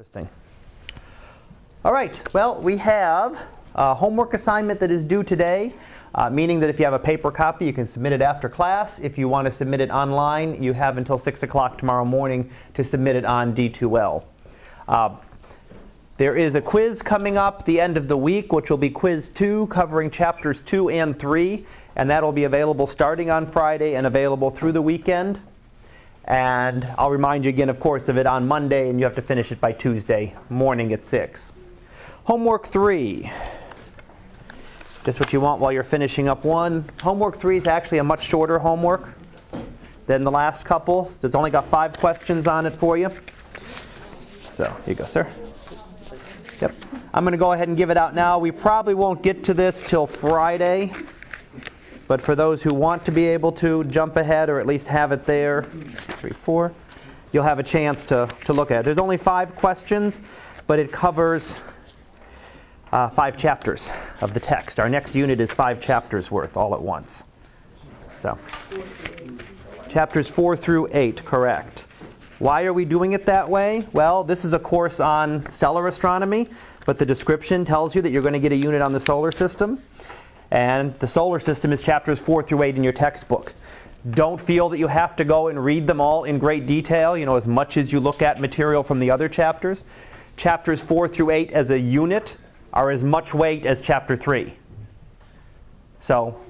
Interesting. All right, well, we have a homework assignment that is due today, meaning that if you have a paper copy, you can submit it after class. If you want to submit it online, you have until 6 o'clock tomorrow morning to submit it on D2L. There is a quiz coming up the end of the week, which will be Quiz 2, covering Chapters 2 and 3, and that will be available starting on Friday and available through the weekend. And I'll remind you again, of course, of it on Monday, and you have to finish it by Tuesday morning at 6. Homework 3. Just what you want while you're finishing up one. Homework 3 is actually a much shorter homework than the last couple. So it's only got 5 questions on it for you. So here you go, sir. Yep. I'm going to go ahead and give it out now. We probably won't get to this till Friday. But for those who want to be able to jump ahead or at least have it there, 3, 4, you'll have a chance to look at it. There's only 5 questions, but it covers 5 chapters of the text. Our next unit is 5 chapters worth all at once. So, chapters 4 through 8, correct. Why are we doing it that way? Well, this is a course on stellar astronomy, but the description tells you that you're going to get a unit on the solar system. And the solar system is chapters 4 through 8 in your textbook. Don't feel that you have to go and read them all in great detail, you know, as much as you look at material from the other chapters. Chapters 4 through 8 as a unit are as much weight as chapter 3. So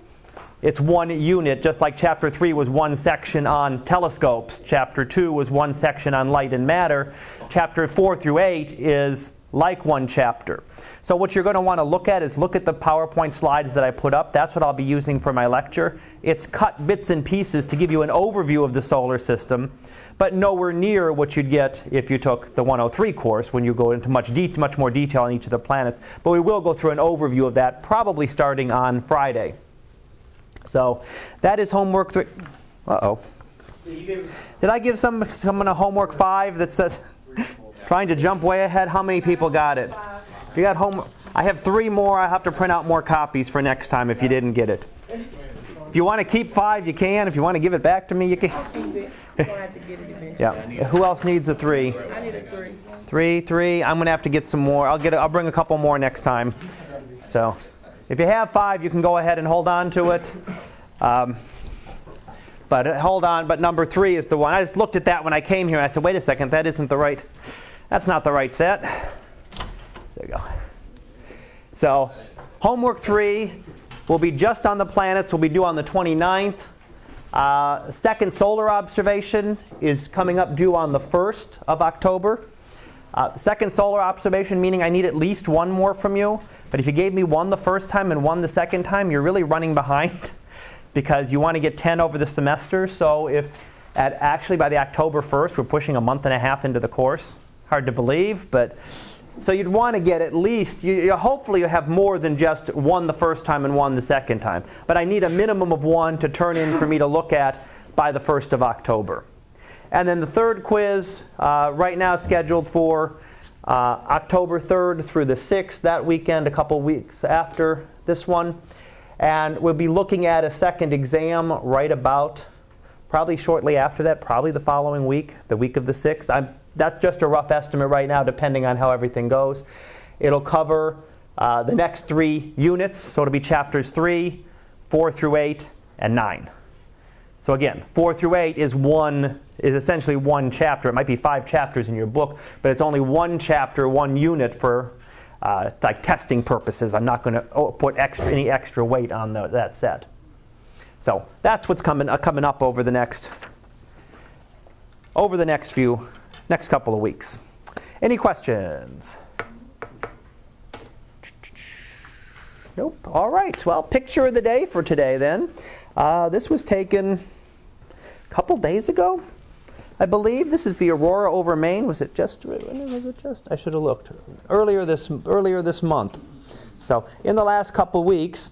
it's one unit, just like chapter 3 was one section on telescopes. Chapter 2 was one section on light and matter. Chapter 4 through 8 is like one chapter. So what you're going to want to look at is look at the PowerPoint slides that I put up. That's what I'll be using for my lecture. It's cut bits and pieces to give you an overview of the solar system, but nowhere near what you'd get if you took the 103 course when you go into much more detail on each of the planets. But we will go through an overview of that probably starting on Friday. So that is homework 3. Uh-oh. Did I give someone a homework 5 that says... Trying to jump way ahead. How many people got it? If you got homework, I have 3 more. I have to print out more copies for next time if you didn't get it. If you want to keep 5, you can. If you want to give it back to me, you can. Yeah. Who else needs a 3? I need a 3. 3. I'm going to have to get some more. I'll bring a couple more next time. So, if you have 5, you can go ahead and hold on to it. But number 3 is the one. I just looked at that when I came here and I said, wait a second, that isn't the right. That's not the right set. There you go. So homework 3 will be just on the planets. Will be due on the 29th. Second solar observation is coming up due on the 1st of October. Second solar observation, meaning I need at least 1 more from you. But if you gave me 1 the first time and 1 the second time, you're really running behind because you want to get 10 over the semester. So if actually by the October 1st, we're pushing a month and a half into the course. Hard to believe, but so you'd want to get at least, hopefully you have more than just 1 the first time and 1 the second time. But I need a minimum of 1 to turn in for me to look at by the 1st of October. And then the third quiz, right now scheduled for October 3rd through the 6th, that weekend, a couple weeks after this one. And we'll be looking at a second exam right about, probably shortly after that, probably the following week, the week of the 6th. That's just a rough estimate right now, depending on how everything goes. It'll cover the next 3 units. So it'll be chapters 3, 4 through 8, and 9. So again, 4 through 8 is essentially one chapter. It might be 5 chapters in your book, but it's only one chapter, one unit for like testing purposes. I'm not going to put any extra weight on that set. So that's what's coming up over the next few. Next couple of weeks. Any questions? Nope. All right. Well, picture of the day for today then. This was taken a couple days ago, I believe. This is the aurora over Maine. Was it just? I should have looked earlier this month. So in the last couple weeks,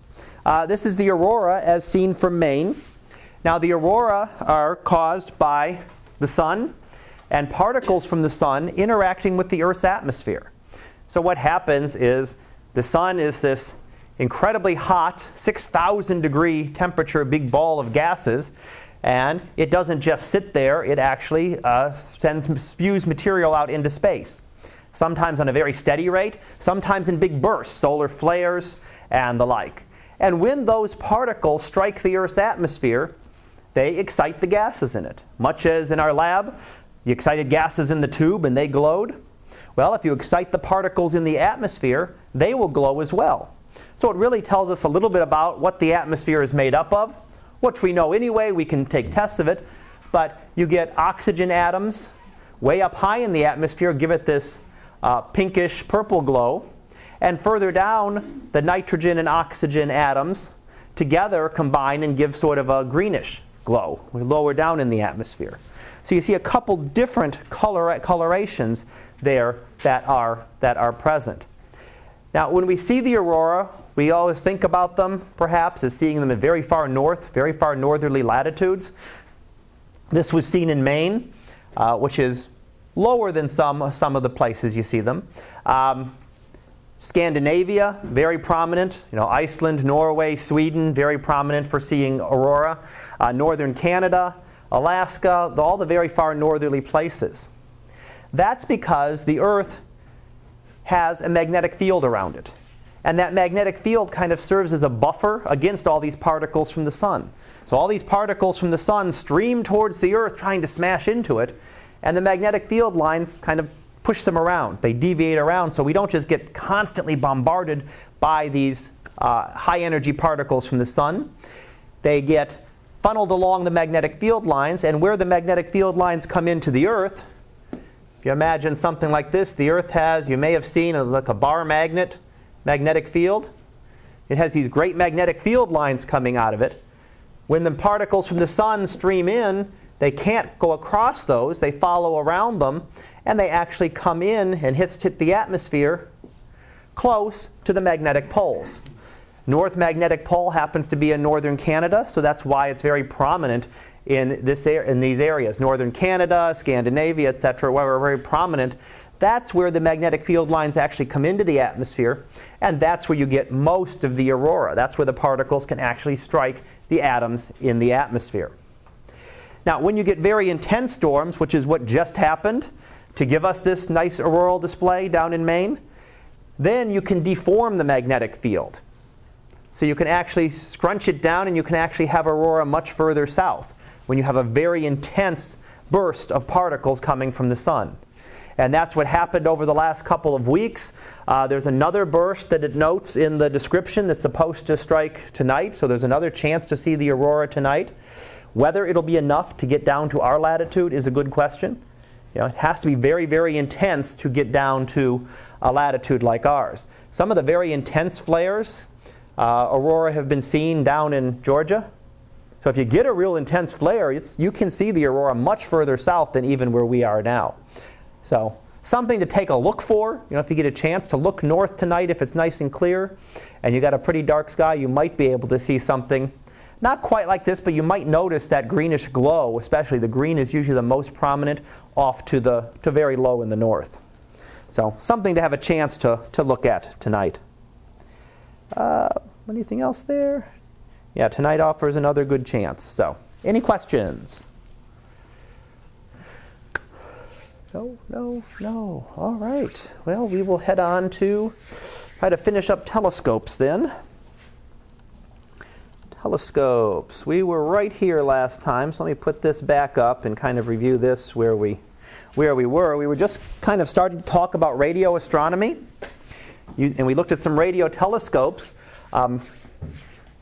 this is the aurora as seen from Maine. Now the aurora are caused by the sun and particles from the sun interacting with the Earth's atmosphere. So what happens is the sun is this incredibly hot, 6,000 degree temperature big ball of gases, and it doesn't just sit there, it actually spews material out into space. sometimes on a very steady rate, sometimes in big bursts, solar flares and the like. And when those particles strike the Earth's atmosphere, they excite the gases in it. Much as in our lab, you excited gases in the tube and they glowed. Well, if you excite the particles in the atmosphere, they will glow as well. So it really tells us a little bit about what the atmosphere is made up of, which we know anyway. We can take tests of it. But you get oxygen atoms way up high in the atmosphere, give it this pinkish purple glow. And further down, the nitrogen and oxygen atoms together combine and give sort of a greenish glow. We're lower down in the atmosphere. So you see a couple different colorations there that are present. Now, when we see the aurora, we always think about them, perhaps, as seeing them in very far north, very far northerly latitudes. This was seen in Maine, which is lower than some of the places you see them. Scandinavia, very prominent. You know, Iceland, Norway, Sweden, very prominent for seeing aurora. Northern Canada, Alaska, all the very far northerly places. That's because the Earth has a magnetic field around it. And that magnetic field kind of serves as a buffer against all these particles from the sun. So all these particles from the sun stream towards the Earth trying to smash into it. And the magnetic field lines kind of push them around. They deviate around so we don't just get constantly bombarded by these high-energy particles from the sun. They get funneled along the magnetic field lines. And where the magnetic field lines come into the Earth, if you imagine something like this, the Earth has, you may have seen, like a bar magnet magnetic field. It has these great magnetic field lines coming out of it. When the particles from the sun stream in, they can't go across those. They follow around them, and they actually come in and hit the atmosphere close to the magnetic poles. North magnetic pole happens to be in northern Canada, so that's why it's very prominent in these areas. Northern Canada, Scandinavia, etc., were very prominent. That's where the magnetic field lines actually come into the atmosphere, and that's where you get most of the aurora. That's where the particles can actually strike the atoms in the atmosphere. Now, when you get very intense storms, which is what just happened to give us this nice auroral display down in Maine, then you can deform the magnetic field. So you can actually scrunch it down, and you can actually have aurora much further south when you have a very intense burst of particles coming from the sun. And that's what happened over the last couple of weeks. There's another burst that it notes in the description that's supposed to strike tonight. So there's another chance to see the aurora tonight. Whether it'll be enough to get down to our latitude is a good question. You know, it has to be very, very intense to get down to a latitude like ours. Some of the very intense flares, aurora, have been seen down in Georgia. So if you get a real intense flare, you can see the aurora much further south than even where we are now. So something to take a look for. You know, if you get a chance to look north tonight, if it's nice and clear, and you got a pretty dark sky, you might be able to see something not quite like this, but you might notice that greenish glow. Especially the green is usually the most prominent off to very low in the north. So something to have a chance to look at tonight. Anything else there? Yeah, tonight offers another good chance. So any questions? No. All right. Well, we will head on to try to finish up telescopes then. Telescopes. We were right here last time, so let me put this back up and kind of review this where we were. We were just kind of starting to talk about radio astronomy, and we looked at some radio telescopes.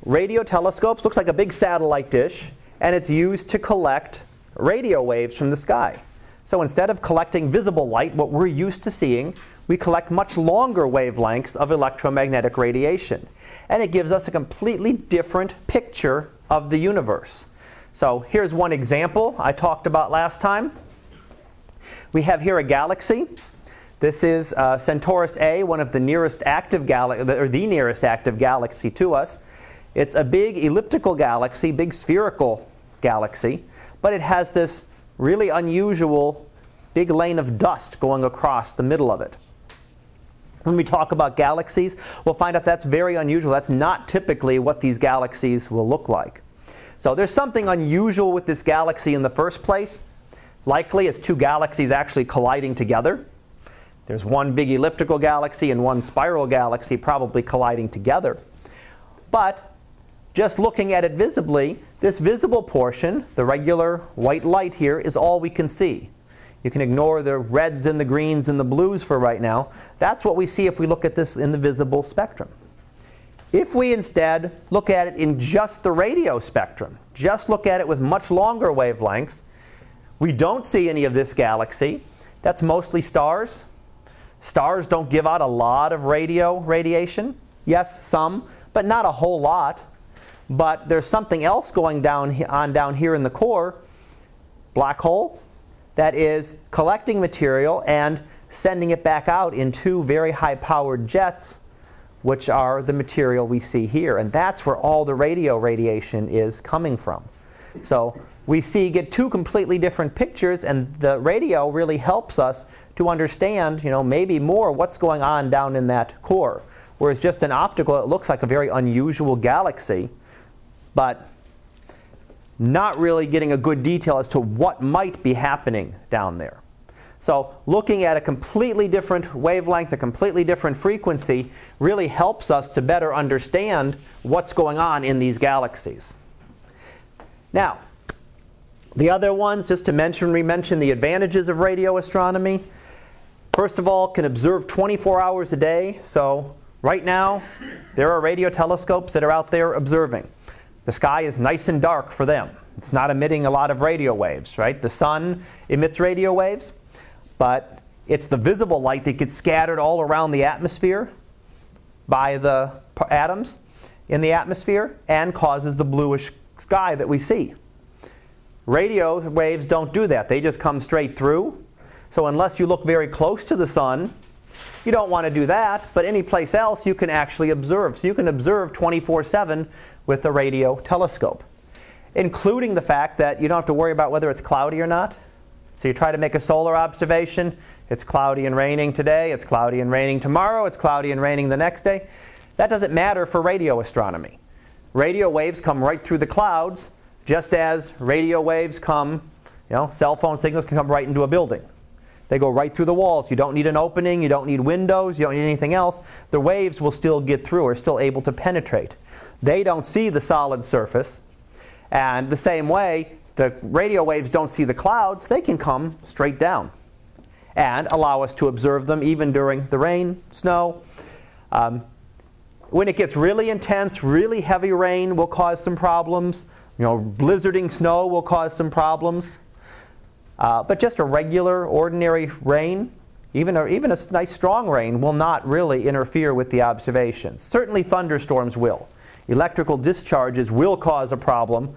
Radio telescopes looks like a big satellite dish, and it's used to collect radio waves from the sky. So instead of collecting visible light, what we're used to seeing, we collect much longer wavelengths of electromagnetic radiation. And it gives us a completely different picture of the universe. So here's one example I talked about last time. We have here a galaxy. This is Centaurus A, one of the nearest active the nearest active galaxy to us. It's a big elliptical galaxy, big spherical galaxy, but it has this really unusual big lane of dust going across the middle of it. When we talk about galaxies, we'll find out that's very unusual. That's not typically what these galaxies will look like. So there's something unusual with this galaxy in the first place. Likely it's two galaxies actually colliding together. There's one big elliptical galaxy and one spiral galaxy probably colliding together. But just looking at it visibly, this visible portion, the regular white light here, is all we can see. You can ignore the reds and the greens and the blues for right now. That's what we see if we look at this in the visible spectrum. If we instead look at it in just the radio spectrum, just look at it with much longer wavelengths, we don't see any of this galaxy. That's mostly stars. Stars don't give out a lot of radio radiation. Yes, some, but not a whole lot. But there's something else going on down here in the core, black hole, that is collecting material and sending it back out in two very high-powered jets, which are the material we see here. And that's where all the radio radiation is coming from. So we get two completely different pictures, and the radio really helps us to understand, maybe more what's going on down in that core. Whereas just an optical, it looks like a very unusual galaxy, but not really getting a good detail as to what might be happening down there. So looking at a completely different wavelength, a completely different frequency, really helps us to better understand what's going on in these galaxies. Now, the other ones, just to mention the advantages of radio astronomy. First of all, can observe 24 hours a day. So right now, there are radio telescopes that are out there observing. The sky is nice and dark for them. It's not emitting a lot of radio waves, right? The sun emits radio waves, but it's the visible light that gets scattered all around the atmosphere by the atoms in the atmosphere and causes the bluish sky that we see. Radio waves don't do that. They just come straight through. So unless you look very close to the sun, you don't want to do that, but any place else you can actually observe. So you can observe 24/7 with the radio telescope, including the fact that you don't have to worry about whether it's cloudy or not. So you try to make a solar observation. It's cloudy and raining today. It's cloudy and raining tomorrow. It's cloudy and raining the next day. That doesn't matter for radio astronomy. Radio waves come right through the clouds, just as radio waves come, cell phone signals can come right into a building. They go right through the walls. You don't need an opening. You don't need windows. You don't need anything else. The waves will still get through or still able to penetrate. They don't see the solid surface. And the same way, the radio waves don't see the clouds. They can come straight down and allow us to observe them even during the rain, snow. When it gets really intense, really heavy rain will cause some problems. Blizzarding snow will cause some problems. But just a regular, ordinary rain, even a nice strong rain, will not really interfere with the observations. Certainly thunderstorms will. Electrical discharges will cause a problem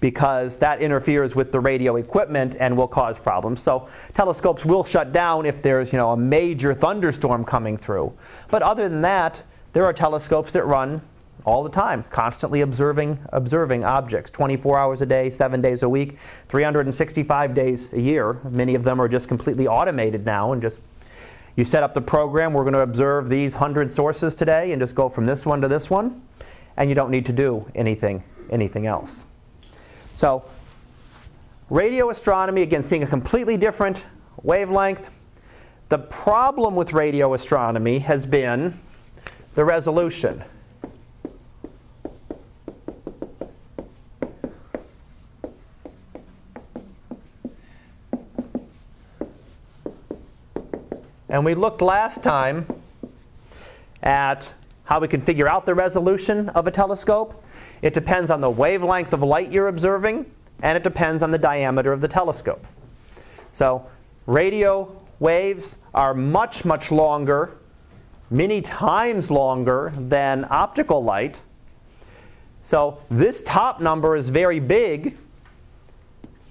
because that interferes with the radio equipment and will cause problems. So telescopes will shut down if there's a major thunderstorm coming through. But other than that, there are telescopes that run all the time, constantly observing objects, 24 hours a day, 7 days a week, 365 days a year. Many of them are just completely automated now, and just you set up the program, we're going to observe these 100 sources today and just go from this one to this one, and you don't need to do anything else. So radio astronomy, again, seeing a completely different wavelength. The problem with radio astronomy has been the resolution. And we looked last time at how we can figure out the resolution of a telescope. It depends on the wavelength of light you're observing, and it depends on the diameter of the telescope. So radio waves are much, much longer, many times longer than optical light. So this top number is very big.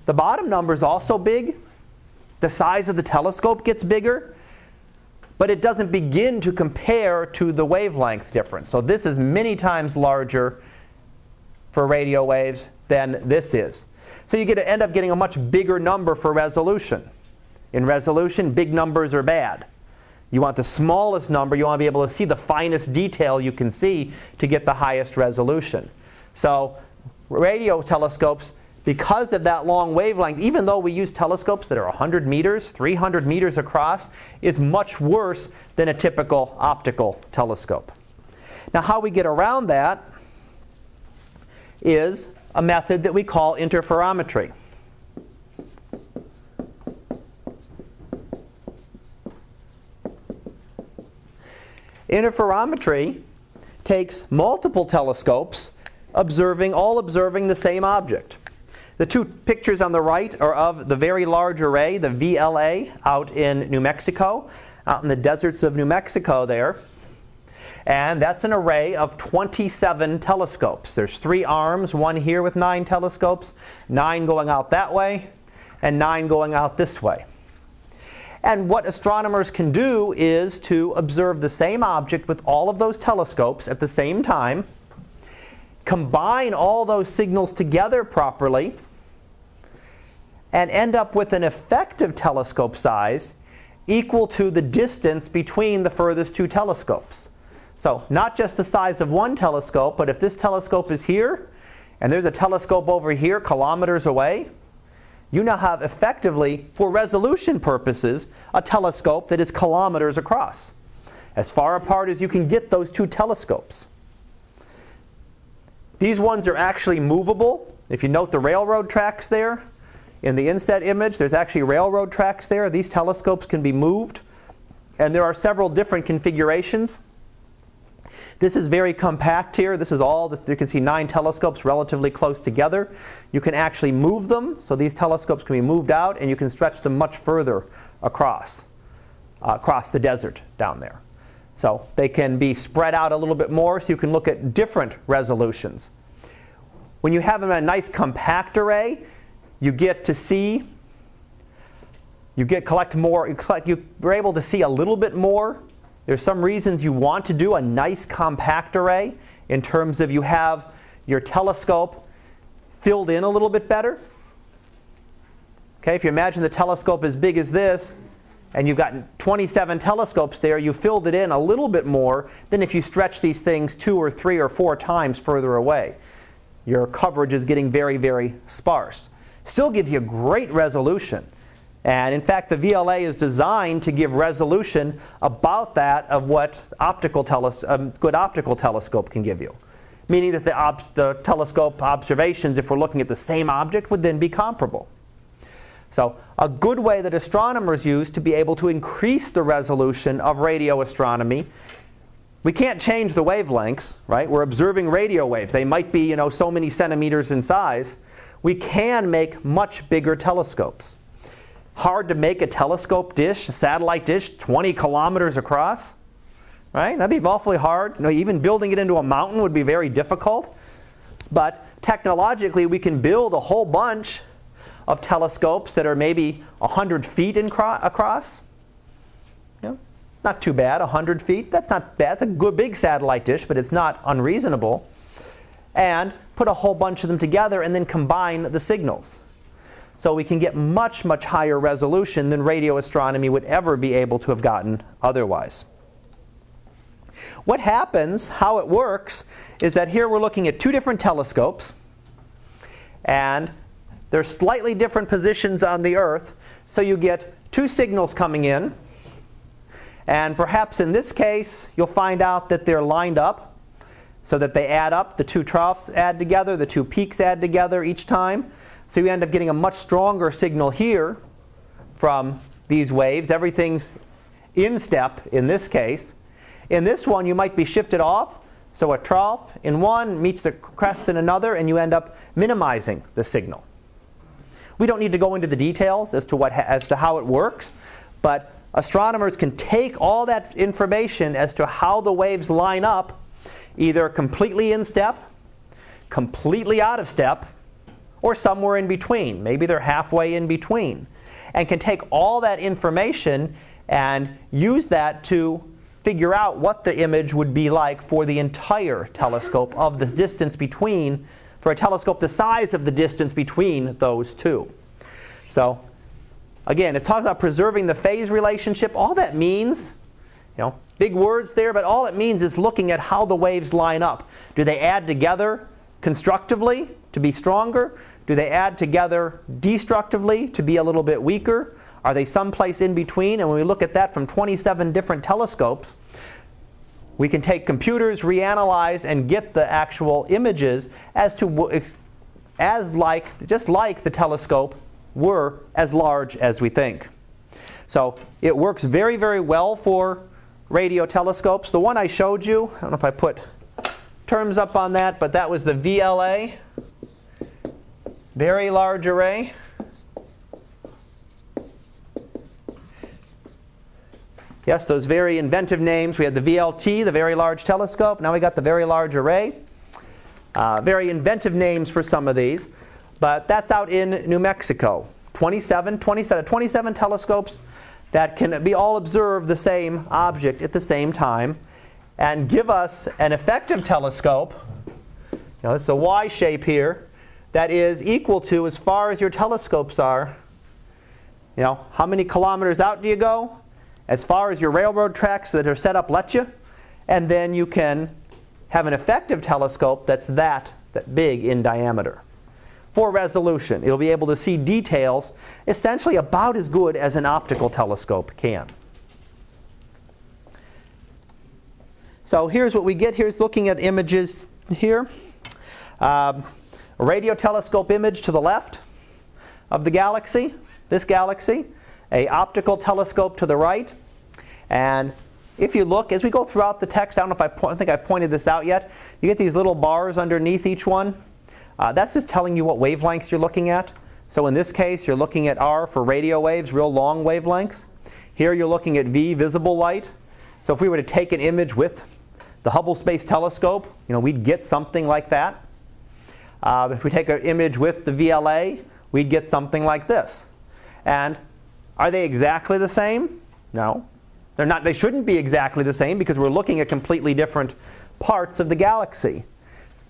The bottom number is also big. The size of the telescope gets bigger. But it doesn't begin to compare to the wavelength difference. So this is many times larger for radio waves than this is. So you end up getting a much bigger number for resolution. In resolution, big numbers are bad. You want the smallest number. You want to be able to see the finest detail you can see to get the highest resolution. So radio telescopes because of that long wavelength, even though we use telescopes that are 100 meters, 300 meters across, is much worse than a typical optical telescope. Now, how we get around that is a method that we call interferometry. Interferometry takes multiple telescopes all observing the same object. The two pictures on the right are of the Very Large Array, the VLA, out in New Mexico, out in the deserts of New Mexico there. And that's an array of 27 telescopes. There's three arms, one here with 9 telescopes, 9 going out that way, and 9 going out this way. And what astronomers can do is to observe the same object with all of those telescopes at the same time, combine all those signals together properly, and end up with an effective telescope size equal to the distance between the furthest two telescopes. So not just the size of one telescope, but if this telescope is here and there's a telescope over here kilometers away, you now have effectively, for resolution purposes, a telescope that is kilometers across, as far apart as you can get those two telescopes. These ones are actually movable. If you note the railroad tracks there, in the inset image, there's actually railroad tracks there. These telescopes can be moved, and there are several different configurations. This is very compact here. This is all that you can see, 9 telescopes relatively close together. You can actually move them, so these telescopes can be moved out, and you can stretch them much further across the desert down there. So they can be spread out a little bit more, so you can look at different resolutions. When you have them in a nice compact array, you're able to see a little bit more. There's some reasons you want to do a nice compact array in terms of you have your telescope filled in a little bit better. Okay, if you imagine the telescope as big as this, and you've got 27 telescopes there, you filled it in a little bit more than if you stretch these things 2 or 3 or 4 times further away. Your coverage is getting very, very sparse. Still gives you great resolution. And in fact, the VLA is designed to give resolution about that of what a good optical telescope can give you, meaning that the telescope observations, if we're looking at the same object, would then be comparable. So a good way that astronomers use to be able to increase the resolution of radio astronomy, we can't change the wavelengths, right? We're observing radio waves. They might be, so many centimeters in size. We can make much bigger telescopes. Hard to make a telescope dish, a satellite dish, 20 kilometers across, right? That'd be awfully hard. Even building it into a mountain would be very difficult. But technologically, we can build a whole bunch of telescopes that are maybe 100 feet across. Not too bad, 100 feet. That's not bad. It's a good big satellite dish, but it's not unreasonable. And put a whole bunch of them together and then combine the signals. So we can get much, much higher resolution than radio astronomy would ever be able to have gotten otherwise. What happens, how it works, is that here we're looking at two different telescopes, and they're slightly different positions on the Earth, so you get two signals coming in, and perhaps in this case you'll find out that they're lined up so that they add up, the two troughs add together, the two peaks add together each time. So you end up getting a much stronger signal here from these waves. Everything's in step in this case. In this one, you might be shifted off. So a trough in one meets a crest in another, and you end up minimizing the signal. We don't need to go into the details as to how it works, but astronomers can take all that information as to how the waves line up, either completely in step, completely out of step, or somewhere in between. Maybe they're halfway in between, and can take all that information and use that to figure out what the image would be like for the entire telescope of the distance between, for a telescope the size of the distance between those two. So again, it talks about preserving the phase relationship. All that means, big words there, but all it means is looking at how the waves line up. Do they add together constructively to be stronger? Do they add together destructively to be a little bit weaker? Are they someplace in between? And when we look at that from 27 different telescopes, we can take computers, reanalyze, and get the actual images as to just like the telescope were as large as we think. So it works very, very well for radio telescopes. The one I showed you, I don't know if I put terms up on that, but that was the VLA, Very Large Array. Yes, those very inventive names. We had the VLT, the Very Large Telescope. Now we got the Very Large Array. Very inventive names for some of these. But that's out in New Mexico. 27 telescopes that can be all observe the same object at the same time and give us an effective telescope. Now this is a Y shape here. That is equal to, as far as your telescopes are, you know, how many kilometers out do you go? As far as your railroad tracks that are set up let you, and then you can have an effective telescope that's that big in diameter. For resolution, it'll be able to see details essentially about as good as an optical telescope can. So here's what we get. Here's looking at images here. A radio telescope image to the left of the galaxy, this galaxy. An optical telescope to the right. And if you look, as we go throughout the text, I don't know if I think I pointed this out yet, you get these little bars underneath each one. That's just telling you what wavelengths you're looking at. So in this case, you're looking at R for radio waves, real long wavelengths. Here you're looking at V, visible light. So if we were to take an image with the Hubble Space Telescope, you know, we'd get something like that. If we take an image with the VLA, we'd get something like this. And are they exactly the same? No. They're not. They shouldn't be exactly the same because we're looking at completely different parts of the galaxy.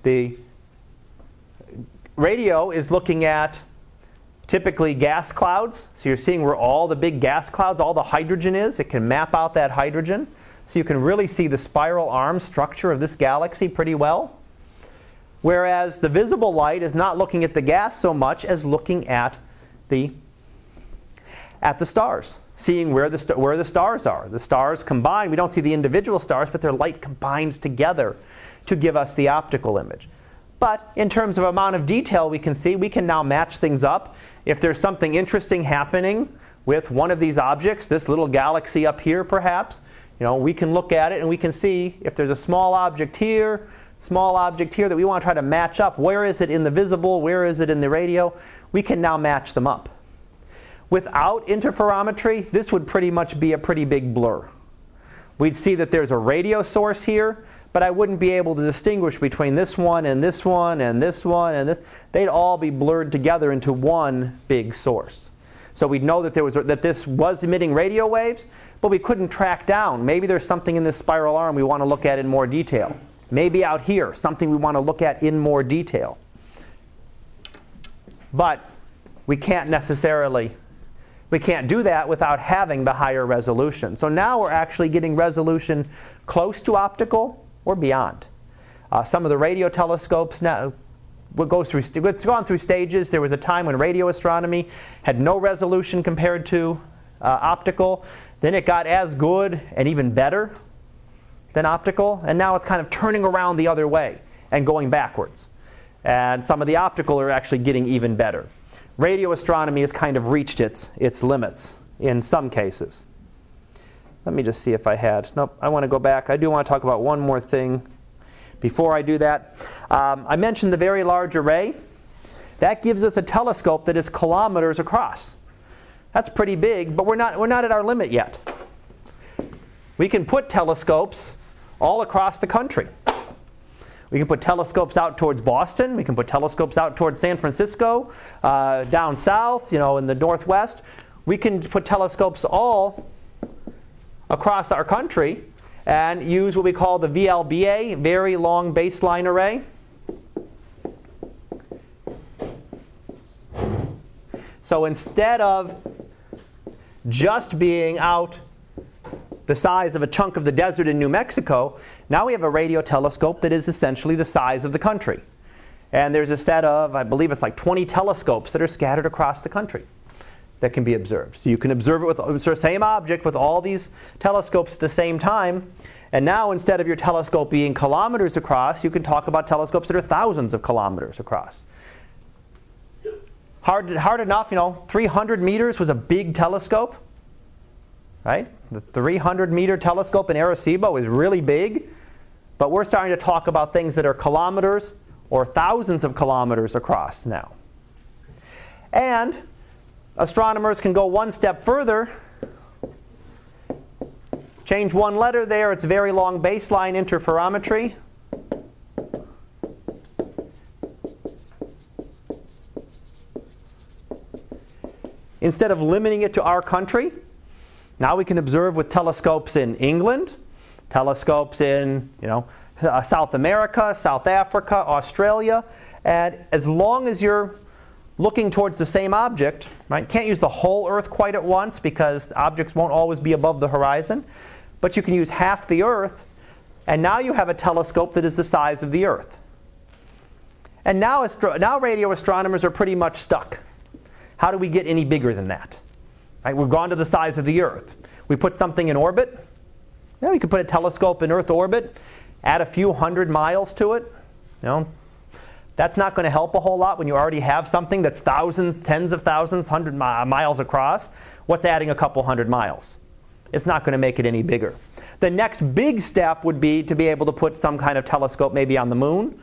The radio is looking at typically gas clouds. So you're seeing where all the big gas clouds, all the hydrogen is. It can map out that hydrogen. So you can really see the spiral arm structure of this galaxy pretty well. Whereas the visible light is not looking at the gas so much as looking at the stars, seeing where the stars are. The stars combine. We don't see the individual stars, but their light combines together to give us the optical image. But in terms of amount of detail we can see, we can now match things up. If there's something interesting happening with one of these objects, this little galaxy up here perhaps, you know, we can look at it and we can see if there's a small object here that we want to try to match up. Where is it in the visible? Where is it in the radio? We can now match them up. Without interferometry, this would pretty much be a pretty big blur. We'd see that there's a radio source here, but I wouldn't be able to distinguish between this one and this one and this one and this. They'd all be blurred together into one big source. So we'd know that this was emitting radio waves, but we couldn't track down. Maybe there's something in this spiral arm we want to look at in more detail. Maybe out here, something we want to look at in more detail. But we can't necessarily. We can't do that without having the higher resolution. So now we're actually getting resolution close to optical or beyond. Some of the radio telescopes now gone through stages. There was a time when radio astronomy had no resolution compared to optical. Then it got as good and even better than optical. And now it's kind of turning around the other way and going backwards. And some of the optical are actually getting even better. Radio astronomy has kind of reached its limits in some cases. Let me just see if I had. Nope, I want to go back. I do want to talk about one more thing before I do that. I mentioned the Very Large Array. That gives us a telescope that is kilometers across. That's pretty big, but we're not at our limit yet. We can put telescopes all across the country. We can put telescopes out towards Boston. We can put telescopes out towards San Francisco, down south, you know, in the northwest. We can put telescopes all across our country and use what we call the VLBA, Very Long Baseline Array. So instead of just being out the size of a chunk of the desert in New Mexico, now we have a radio telescope that is essentially the size of the country. And there's a set of, I believe it's like 20 telescopes that are scattered across the country that can be observed. So you can observe it with the same object with all these telescopes at the same time. And now instead of your telescope being kilometers across, you can talk about telescopes that are thousands of kilometers across. Hard enough, you know, 300 meters was a big telescope, right? The 300-meter telescope in Arecibo is really big, but we're starting to talk about things that are kilometers or thousands of kilometers across now. And astronomers can go one step further, change one letter there, it's very long baseline interferometry. Instead of limiting it to our country, now we can observe with telescopes in England, telescopes in, you know, South America, South Africa, Australia, and as long as you're looking towards the same object, right? Can't use the whole Earth quite at once because objects won't always be above the horizon, but you can use half the Earth, and now you have a telescope that is the size of the Earth. And now radio astronomers are pretty much stuck. How do we get any bigger than that? Right, we've gone to the size of the Earth. We put something in orbit. Now we could put a telescope in Earth orbit, add a few hundred miles to it. You know, that's not going to help a whole lot when you already have something that's thousands, tens of thousands, hundred miles across. What's adding a couple hundred miles? It's not going to make it any bigger. The next big step would be to be able to put some kind of telescope maybe on the moon,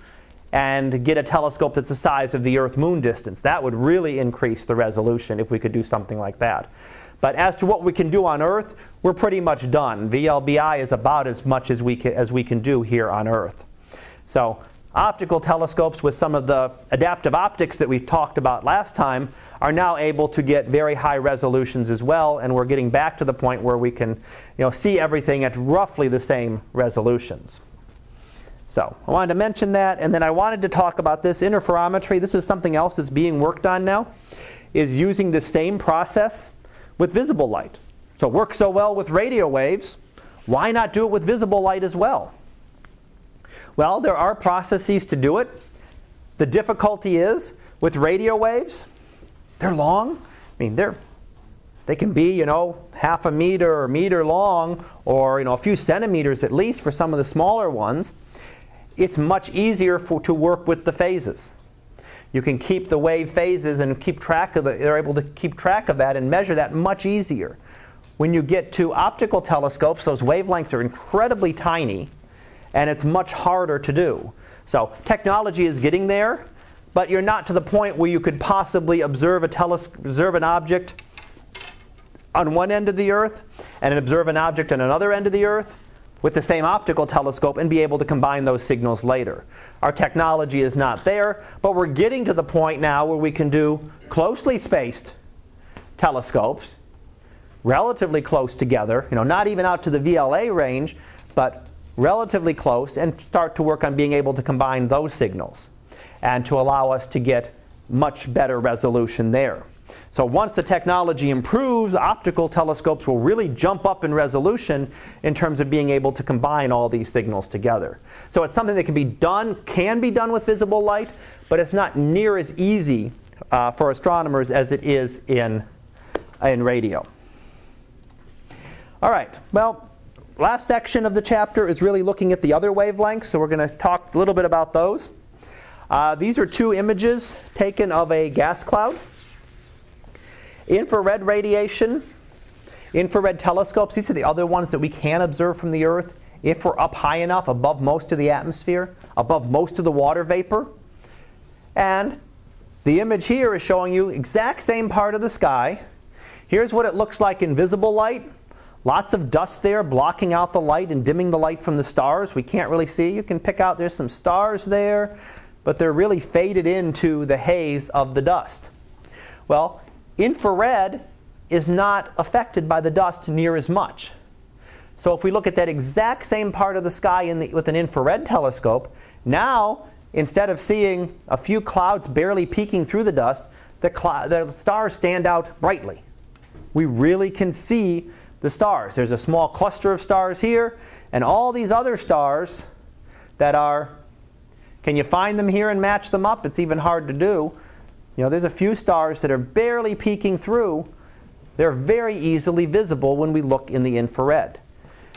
and get a telescope that's the size of the Earth-Moon distance. That would really increase the resolution if we could do something like that. But as to what we can do on Earth, we're pretty much done. VLBI is about as much as we can do here on Earth. So optical telescopes with some of the adaptive optics that we talked about last time are now able to get very high resolutions as well, and we're getting back to the point where we can, you know, see everything at roughly the same resolutions. So I wanted to mention that, and then I wanted to talk about this interferometry. This is something else that's being worked on now, is using the same process with visible light. So it works so well with radio waves, why not do it with visible light as well? Well, there are processes to do it. The difficulty is with radio waves, they're long. I mean, they can be, you know, half a meter or a meter long, or, you know, a few centimeters at least for some of the smaller ones. It's much easier to work with the phases. You can keep the wave phases and keep track of they're able to keep track of that and measure that much easier. When you get to optical telescopes, those wavelengths are incredibly tiny, and it's much harder to do. So technology is getting there, but you're not to the point where you could possibly observe an object on one end of the Earth and observe an object on another end of the Earth with the same optical telescope and be able to combine those signals later. Our technology is not there, but we're getting to the point now where we can do closely spaced telescopes, relatively close together, you know, not even out to the VLA range, but relatively close, and start to work on being able to combine those signals and to allow us to get much better resolution there. So once the technology improves, optical telescopes will really jump up in resolution in terms of being able to combine all these signals together. So it's something that can be done with visible light, but it's not near as easy for astronomers as it is in radio. All right, well, last section of the chapter is really looking at the other wavelengths, so we're going to talk a little bit about those. These are two images taken of a gas cloud. Infrared radiation, infrared telescopes, these are the other ones that we can observe from the Earth if we're up high enough above most of the atmosphere, above most of the water vapor. And the image here is showing you exact same part of the sky. Here's what it looks like in visible light. Lots of dust there blocking out the light and dimming the light from the stars. We can't really see. You can pick out there's some stars there, but they're really faded into the haze of the dust. Well, infrared is not affected by the dust near as much. So if we look at that exact same part of the sky with an infrared telescope, now instead of seeing a few clouds barely peeking through the dust, the stars stand out brightly. We really can see the stars. There's a small cluster of stars here, and all these other stars that are Can you find them here and match them up? It's even hard to do. You know, there's a few stars that are barely peeking through. They're very easily visible when we look in the infrared.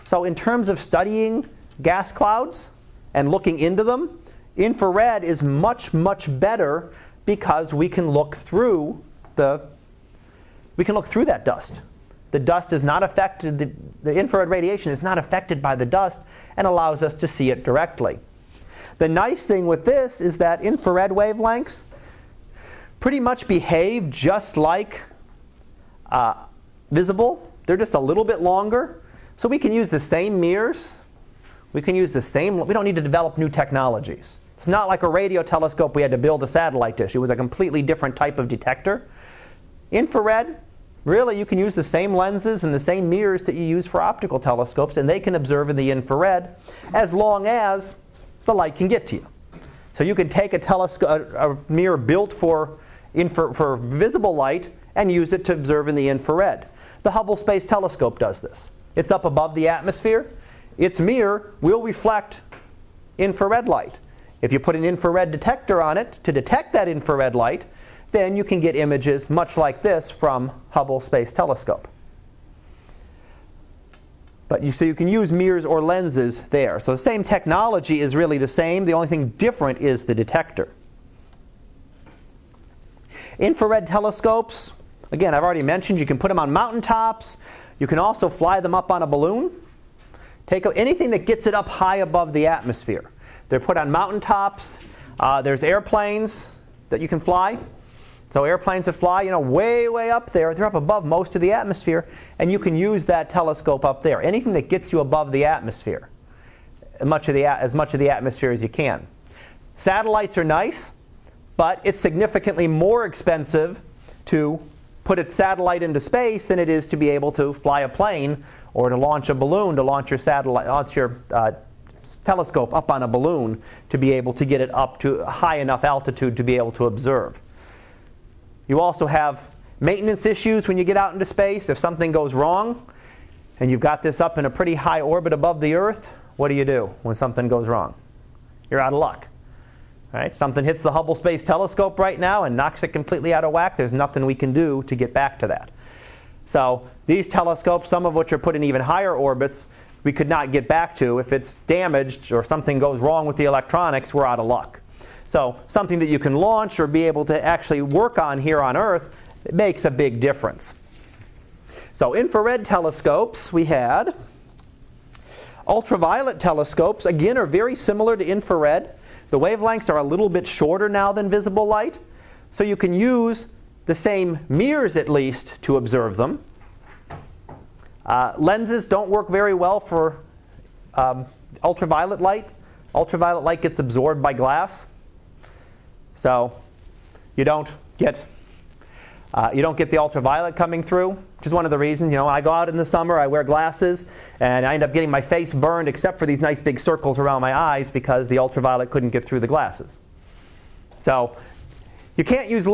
So in terms of studying gas clouds and looking into them, infrared is much, much better because we can look through that dust. The dust is not affected, the infrared radiation is not affected by the dust and allows us to see it directly. The nice thing with this is that infrared wavelengths pretty much behave just like visible. They're just a little bit longer. So we can use the same mirrors. We can use the same, we don't need to develop new technologies. It's not like a radio telescope we had to build a satellite dish. It was a completely different type of detector. Infrared, really you can use the same lenses and the same mirrors that you use for optical telescopes, and they can observe in the infrared as long as the light can get to you. So you can take a mirror built for visible light and use it to observe in the infrared. The Hubble Space Telescope does this. It's up above the atmosphere. Its mirror will reflect infrared light. If you put an infrared detector on it to detect that infrared light, then you can get images much like this from Hubble Space Telescope. So you can use mirrors or lenses there. So the same technology is really the same. The only thing different is the detector. Infrared telescopes, again, I've already mentioned, you can put them on mountaintops. You can also fly them up on a balloon. Take anything that gets it up high above the atmosphere. They're put on mountaintops. There's airplanes that you can fly. So airplanes that fly, you know, way, way up there, they're up above most of the atmosphere, and you can use that telescope up there. Anything that gets you above the atmosphere, as much of the atmosphere as you can. Satellites are nice, but it's significantly more expensive to put a satellite into space than it is to be able to fly a plane or to launch a balloon, to launch your satellite, telescope up on a balloon to be able to get it up to high enough altitude to be able to observe. You also have maintenance issues when you get out into space. If something goes wrong and you've got this up in a pretty high orbit above the Earth, what do you do when something goes wrong? You're out of luck. All right? Something hits the Hubble Space Telescope right now and knocks it completely out of whack. There's nothing we can do to get back to that. So these telescopes, some of which are put in even higher orbits, we could not get back to. If it's damaged or something goes wrong with the electronics, we're out of luck. So something that you can launch or be able to actually work on here on Earth, it makes a big difference. So infrared telescopes we had. Ultraviolet telescopes, again, are very similar to infrared. The wavelengths are a little bit shorter now than visible light. So you can use the same mirrors, at least, to observe them. Lenses don't work very well for ultraviolet light. Ultraviolet light gets absorbed by glass. So you don't get the ultraviolet coming through, which is one of the reasons. You know, I go out in the summer, I wear glasses, and I end up getting my face burned except for these nice big circles around my eyes because the ultraviolet couldn't get through the glasses. So you can't use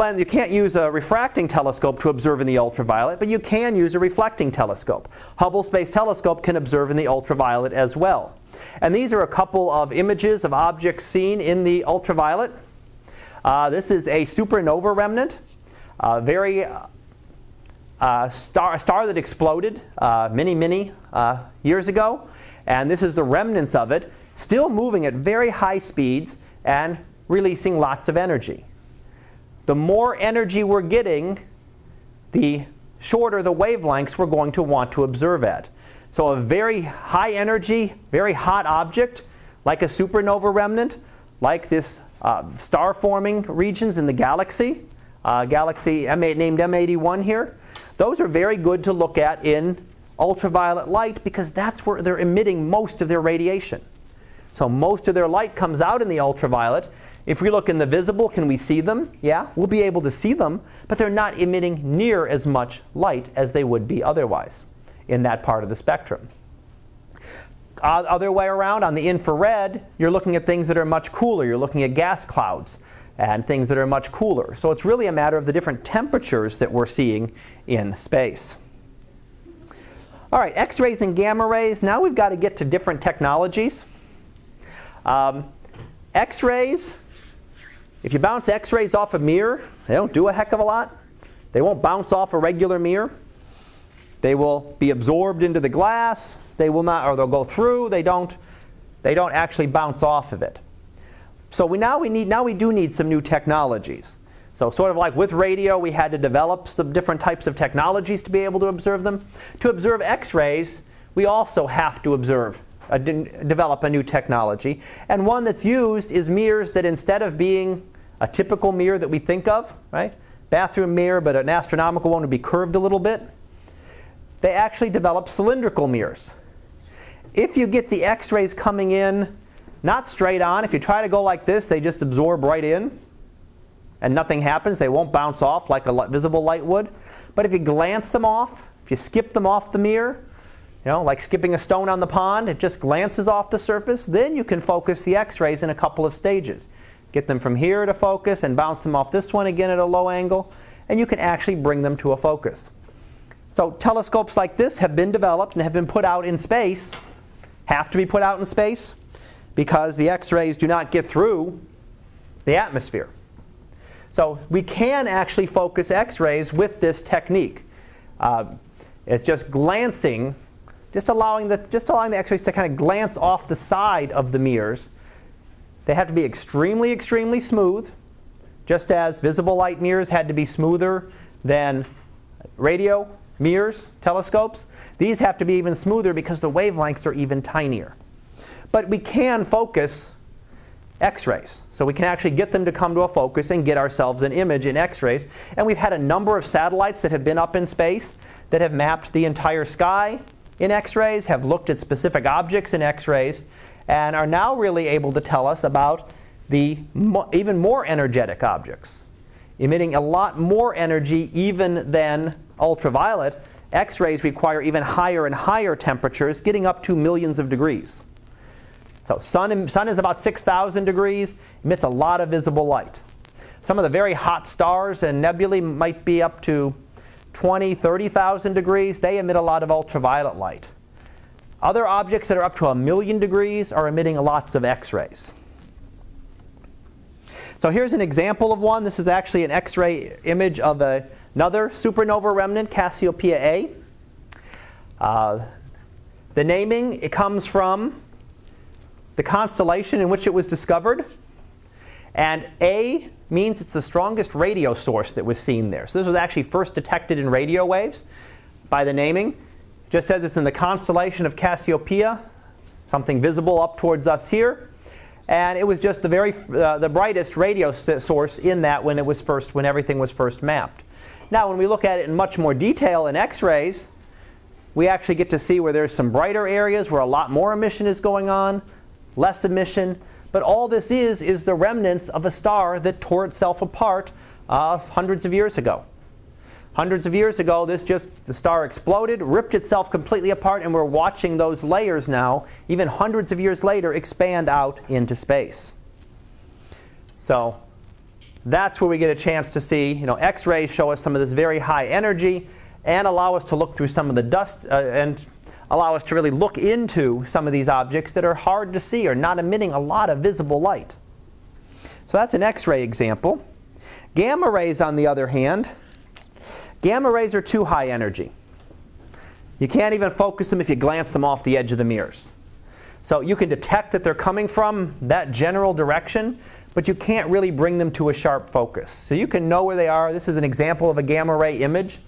a refracting telescope to observe in the ultraviolet, but you can use a reflecting telescope. Hubble Space Telescope can observe in the ultraviolet as well. And these are a couple of images of objects seen in the ultraviolet. This is a supernova remnant, a star that exploded many years ago. And this is the remnants of it, still moving at very high speeds and releasing lots of energy. The more energy we're getting, the shorter the wavelengths we're going to want to observe at. So a very high energy, very hot object, like a supernova remnant, like this star-forming regions in the galaxy, named M81 here, those are very good to look at in ultraviolet light because that's where they're emitting most of their radiation. So most of their light comes out in the ultraviolet. If we look in the visible, can we see them? Yeah, we'll be able to see them, but they're not emitting near as much light as they would be otherwise in that part of the spectrum. Other way around, on the infrared, you're looking at things that are much cooler. You're looking at gas clouds and things that are much cooler. So it's really a matter of the different temperatures that we're seeing in space. All right, X-rays and gamma rays. Now we've got to get to different technologies. X-rays, if you bounce X-rays off a mirror, they don't do a heck of a lot. They won't bounce off a regular mirror. They will be absorbed into the glass. They will not, or they'll go through. They don't actually bounce off of it. So we do need some new technologies. So sort of like with radio, we had to develop some different types of technologies to be able to observe them. To observe X-rays, we also have to develop a new technology. And one that's used is mirrors that, instead of being a typical mirror that we think of, right? Bathroom mirror, but an astronomical one would be curved a little bit. They actually develop cylindrical mirrors. If you get the X-rays coming in not straight on, if you try to go like this, they just absorb right in and nothing happens. They won't bounce off like a visible light would. But if you glance them off, if you skip them off the mirror, you know, like skipping a stone on the pond, it just glances off the surface, then you can focus the X-rays in a couple of stages. Get them from here to focus and bounce them off this one again at a low angle, and you can actually bring them to a focus. So telescopes like this have been developed and have been put out in space, have to be put out in space, because the X-rays do not get through the atmosphere. So we can actually focus X-rays with this technique. It's just glancing, just allowing the X-rays to kind of glance off the side of the mirrors. They have to be extremely, extremely smooth, just as visible light mirrors had to be smoother than radio mirrors, telescopes. These have to be even smoother because the wavelengths are even tinier. But we can focus X-rays. So we can actually get them to come to a focus and get ourselves an image in X-rays. And we've had a number of satellites that have been up in space that have mapped the entire sky in X-rays, have looked at specific objects in X-rays, and are now really able to tell us about the even more energetic objects. Emitting a lot more energy even than ultraviolet, X-rays require even higher and higher temperatures, getting up to millions of degrees. So sun is about 6,000 degrees, emits a lot of visible light. Some of the very hot stars and nebulae might be up to 20,000, 30,000 degrees. They emit a lot of ultraviolet light. Other objects that are up to 1,000,000 degrees are emitting lots of X-rays. So here's an example of one. This is actually an X-ray image of another supernova remnant, Cassiopeia A. The naming, it comes from the constellation in which it was discovered. And A means it's the strongest radio source that was seen there. So this was actually first detected in radio waves by the naming. Just says it's in the constellation of Cassiopeia, something visible up towards us here, and it was just the brightest radio source in that when everything was first mapped. Now, when we look at it in much more detail in X-rays, we actually get to see where there's some brighter areas where a lot more emission is going on, less emission, but all this is the remnants of a star that tore itself apart hundreds of years ago. Hundreds of years ago, the star exploded, ripped itself completely apart, and we're watching those layers now, even hundreds of years later, expand out into space. So that's where we get a chance to see, X-rays show us some of this very high energy and allow us to look through some of the dust and allow us to really look into some of these objects that are hard to see or not emitting a lot of visible light. So that's an X-ray example. Gamma rays, on the other hand, gamma rays are too high energy. You can't even focus them if you glance them off the edge of the mirrors. So you can detect that they're coming from that general direction, but you can't really bring them to a sharp focus. So you can know where they are. This is an example of a gamma ray image.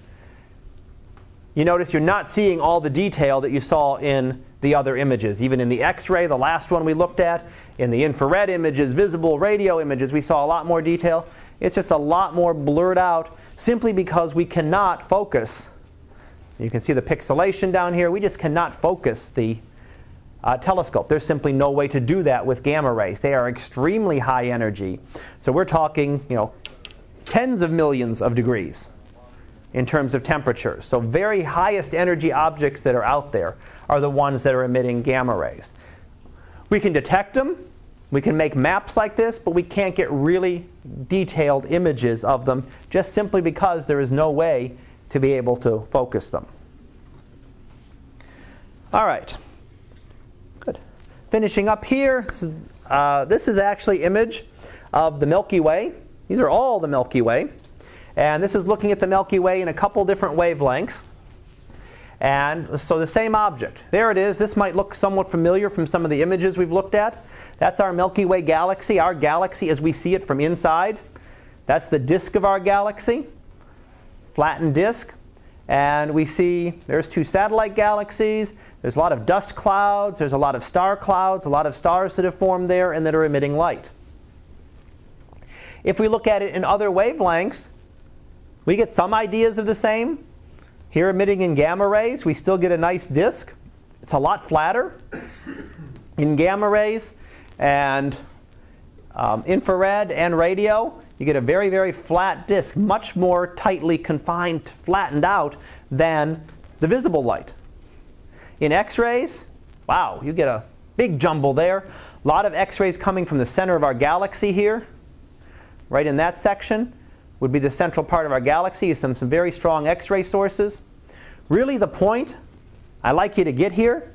You notice you're not seeing all the detail that you saw in the other images. Even in the X-ray, the last one we looked at, in the infrared images, visible radio images, we saw a lot more detail. It's just a lot more blurred out simply because we cannot focus. You can see the pixelation down here. We just cannot focus the telescope. There's simply no way to do that with gamma rays. They are extremely high energy. So we're talking, tens of millions of degrees in terms of temperature. So very highest energy objects that are out there are the ones that are emitting gamma rays. We can detect them. We can make maps like this, but we can't get really detailed images of them just simply because there is no way to be able to focus them. All right. Good. Finishing up here, this is actually an image of the Milky Way. These are all the Milky Way. And this is looking at the Milky Way in a couple different wavelengths. And so the same object. There it is. This might look somewhat familiar from some of the images we've looked at. That's our Milky Way galaxy, our galaxy as we see it from inside. That's the disk of our galaxy, flattened disk. And we see there's two satellite galaxies. There's a lot of dust clouds. There's a lot of star clouds, a lot of stars that have formed there and that are emitting light. If we look at it in other wavelengths, we get some ideas of the same. Here emitting in gamma rays, we still get a nice disk. It's a lot flatter in gamma rays and infrared and radio. You get a very, very flat disk, much more tightly confined, flattened out than the visible light. In X-rays, wow, you get a big jumble there. A lot of X-rays coming from the center of our galaxy here. Right in that section would be the central part of our galaxy, some very strong X-ray sources. Really the point I'd like you to get here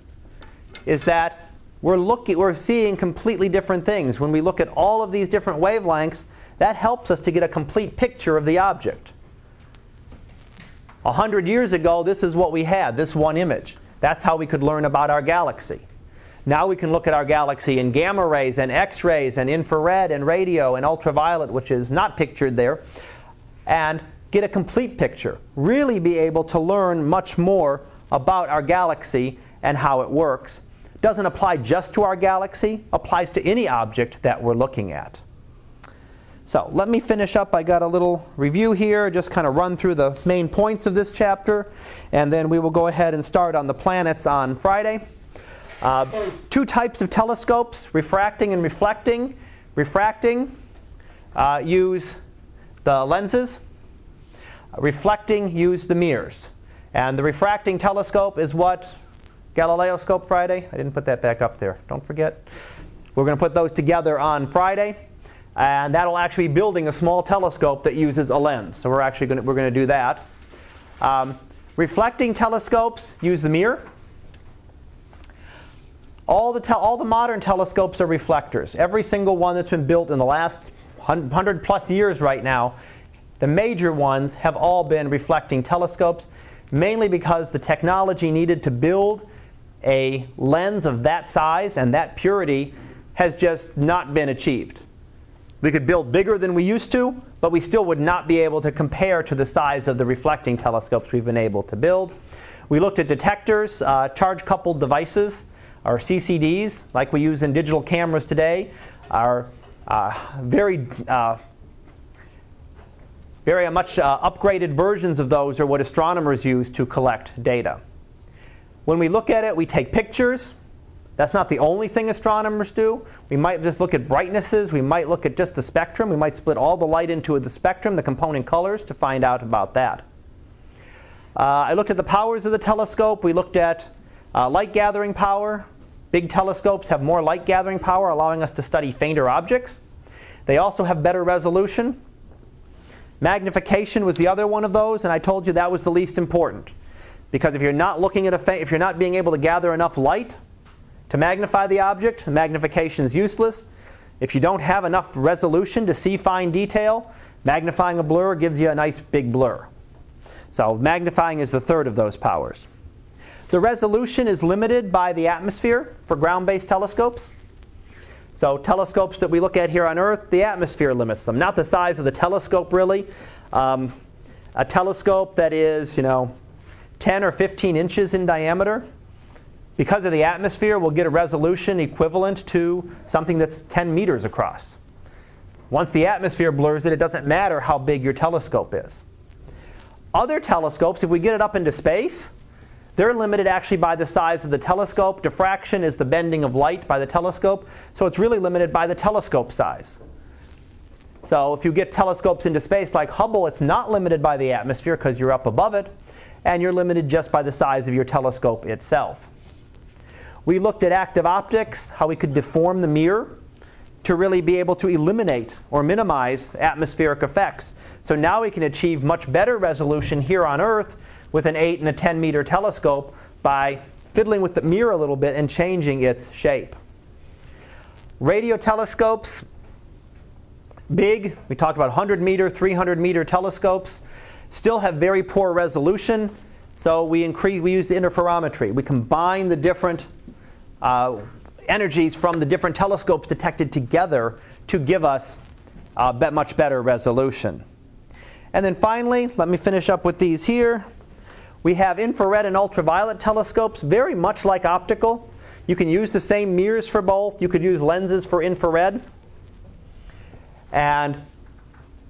is that we're seeing completely different things. When we look at all of these different wavelengths, that helps us to get a complete picture of the object. 100 years ago, this is what we had, this one image. That's how we could learn about our galaxy. Now we can look at our galaxy in gamma rays and X-rays and infrared and radio and ultraviolet, which is not pictured there, and get a complete picture. Really be able to learn much more about our galaxy and how it works. Doesn't apply just to our galaxy, applies to any object that we're looking at. So let me finish up. I got a little review here, just kind of run through the main points of this chapter, and then we will go ahead and start on the planets on Friday. Two types of telescopes, refracting and reflecting. Refracting use the lenses. Reflecting use the mirrors. And the refracting telescope is what? Galileo Scope Friday. I didn't put that back up there. Don't forget. We're going to put those together on Friday. And that'll actually be building a small telescope that uses a lens. So we're going to do that. Reflecting telescopes use the mirror. All the modern telescopes are reflectors. Every single one that's been built in the last 100 plus years right now, the major ones have all been reflecting telescopes, mainly because the technology needed to build a lens of that size and that purity has just not been achieved. We could build bigger than we used to, but we still would not be able to compare to the size of the reflecting telescopes we've been able to build. We looked at detectors, charge-coupled devices, or CCDs, like we use in digital cameras today, are very much upgraded versions of those are what astronomers use to collect data. When we look at it, we take pictures. That's not the only thing astronomers do. We might just look at brightnesses. We might look at just the spectrum. We might split all the light into the spectrum, the component colors, to find out about that. I looked at the powers of the telescope. We looked at light gathering power. Big telescopes have more light gathering power, allowing us to study fainter objects. They also have better resolution. Magnification was the other one of those, and I told you that was the least important. Because if you're not looking at if you're not being able to gather enough light to magnify the object, magnification is useless. If you don't have enough resolution to see fine detail, magnifying a blur gives you a nice big blur. So magnifying is the third of those powers. The resolution is limited by the atmosphere for ground-based telescopes. So telescopes that we look at here on Earth, the atmosphere limits them. Not the size of the telescope, really. A telescope that is, 10 or 15 inches in diameter, because of the atmosphere, we'll get a resolution equivalent to something that's 10 meters across. Once the atmosphere blurs it doesn't matter how big your telescope is. Other telescopes, if we get it up into space, they're limited actually by the size of the telescope. Diffraction is the bending of light by the telescope, so it's really limited by the telescope size. So if you get telescopes into space like Hubble, it's not limited by the atmosphere because you're up above it, and you're limited just by the size of your telescope itself. We looked at active optics, how we could deform the mirror to really be able to eliminate or minimize atmospheric effects. So now we can achieve much better resolution here on Earth with an 8 and a 10 meter telescope by fiddling with the mirror a little bit and changing its shape. Radio telescopes, big. We talked about 100 meter, 300 meter telescopes. Still have very poor resolution, so we use the interferometry. We combine the different energies from the different telescopes detected together to give us much better resolution. And then finally, let me finish up with these here. We have infrared and ultraviolet telescopes, very much like optical. You can use the same mirrors for both. You could use lenses for infrared. And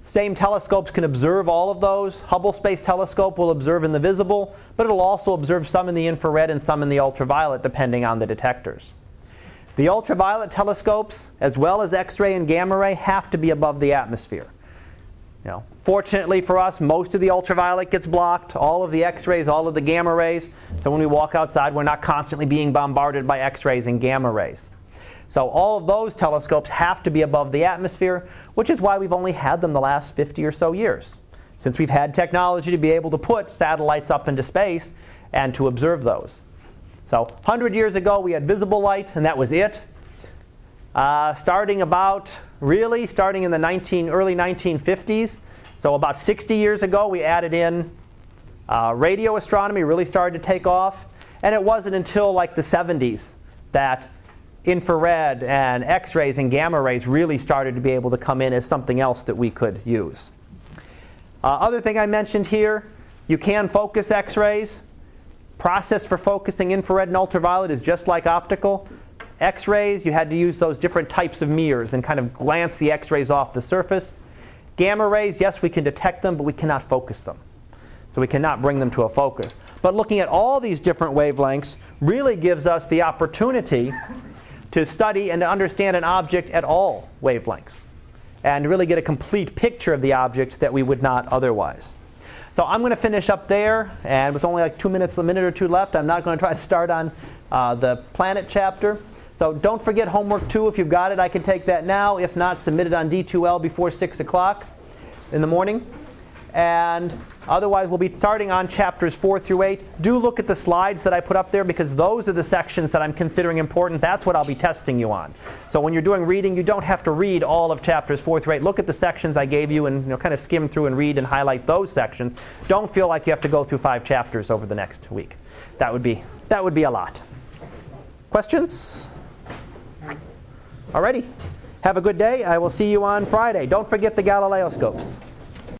same telescopes can observe all of those. Hubble Space Telescope will observe in the visible, but it'll also observe some in the infrared and some in the ultraviolet, depending on the detectors. The ultraviolet telescopes, as well as X-ray and gamma ray, have to be above the atmosphere. You know, fortunately for us, most of the ultraviolet gets blocked, all of the X-rays, all of the gamma rays. So when we walk outside, we're not constantly being bombarded by X-rays and gamma rays. So all of those telescopes have to be above the atmosphere, which is why we've only had them the last 50 or so years, since we've had technology to be able to put satellites up into space and to observe those. So 100 years ago, we had visible light, and that was it. Starting in the early 1950s, so about 60 years ago, we added in radio astronomy, really started to take off. And it wasn't until like the 70s that infrared and X-rays and gamma rays really started to be able to come in as something else that we could use. Other thing I mentioned here, you can focus X-rays. Process for focusing infrared and ultraviolet is just like optical. X-rays, you had to use those different types of mirrors and kind of glance the X-rays off the surface. Gamma rays, yes, we can detect them, but we cannot focus them. So we cannot bring them to a focus. But looking at all these different wavelengths really gives us the opportunity to study and to understand an object at all wavelengths and really get a complete picture of the object that we would not otherwise. So I'm going to finish up there, and with only like 2 minutes, a minute or two left, I'm not going to try to start on the planet chapter. So don't forget homework 2. If you've got it, I can take that now. If not, submit it on D2L before 6 o'clock in the morning. And otherwise, we'll be starting on chapters 4 through 8. Do look at the slides that I put up there, because those are the sections that I'm considering important. That's what I'll be testing you on. So when you're doing reading, you don't have to read all of chapters 4 through 8. Look at the sections I gave you and kind of skim through and read and highlight those sections. Don't feel like you have to go through 5 chapters over the next week. That would be a lot. Questions? Alrighty. Have a good day. I will see you on Friday. Don't forget the Galileo scopes.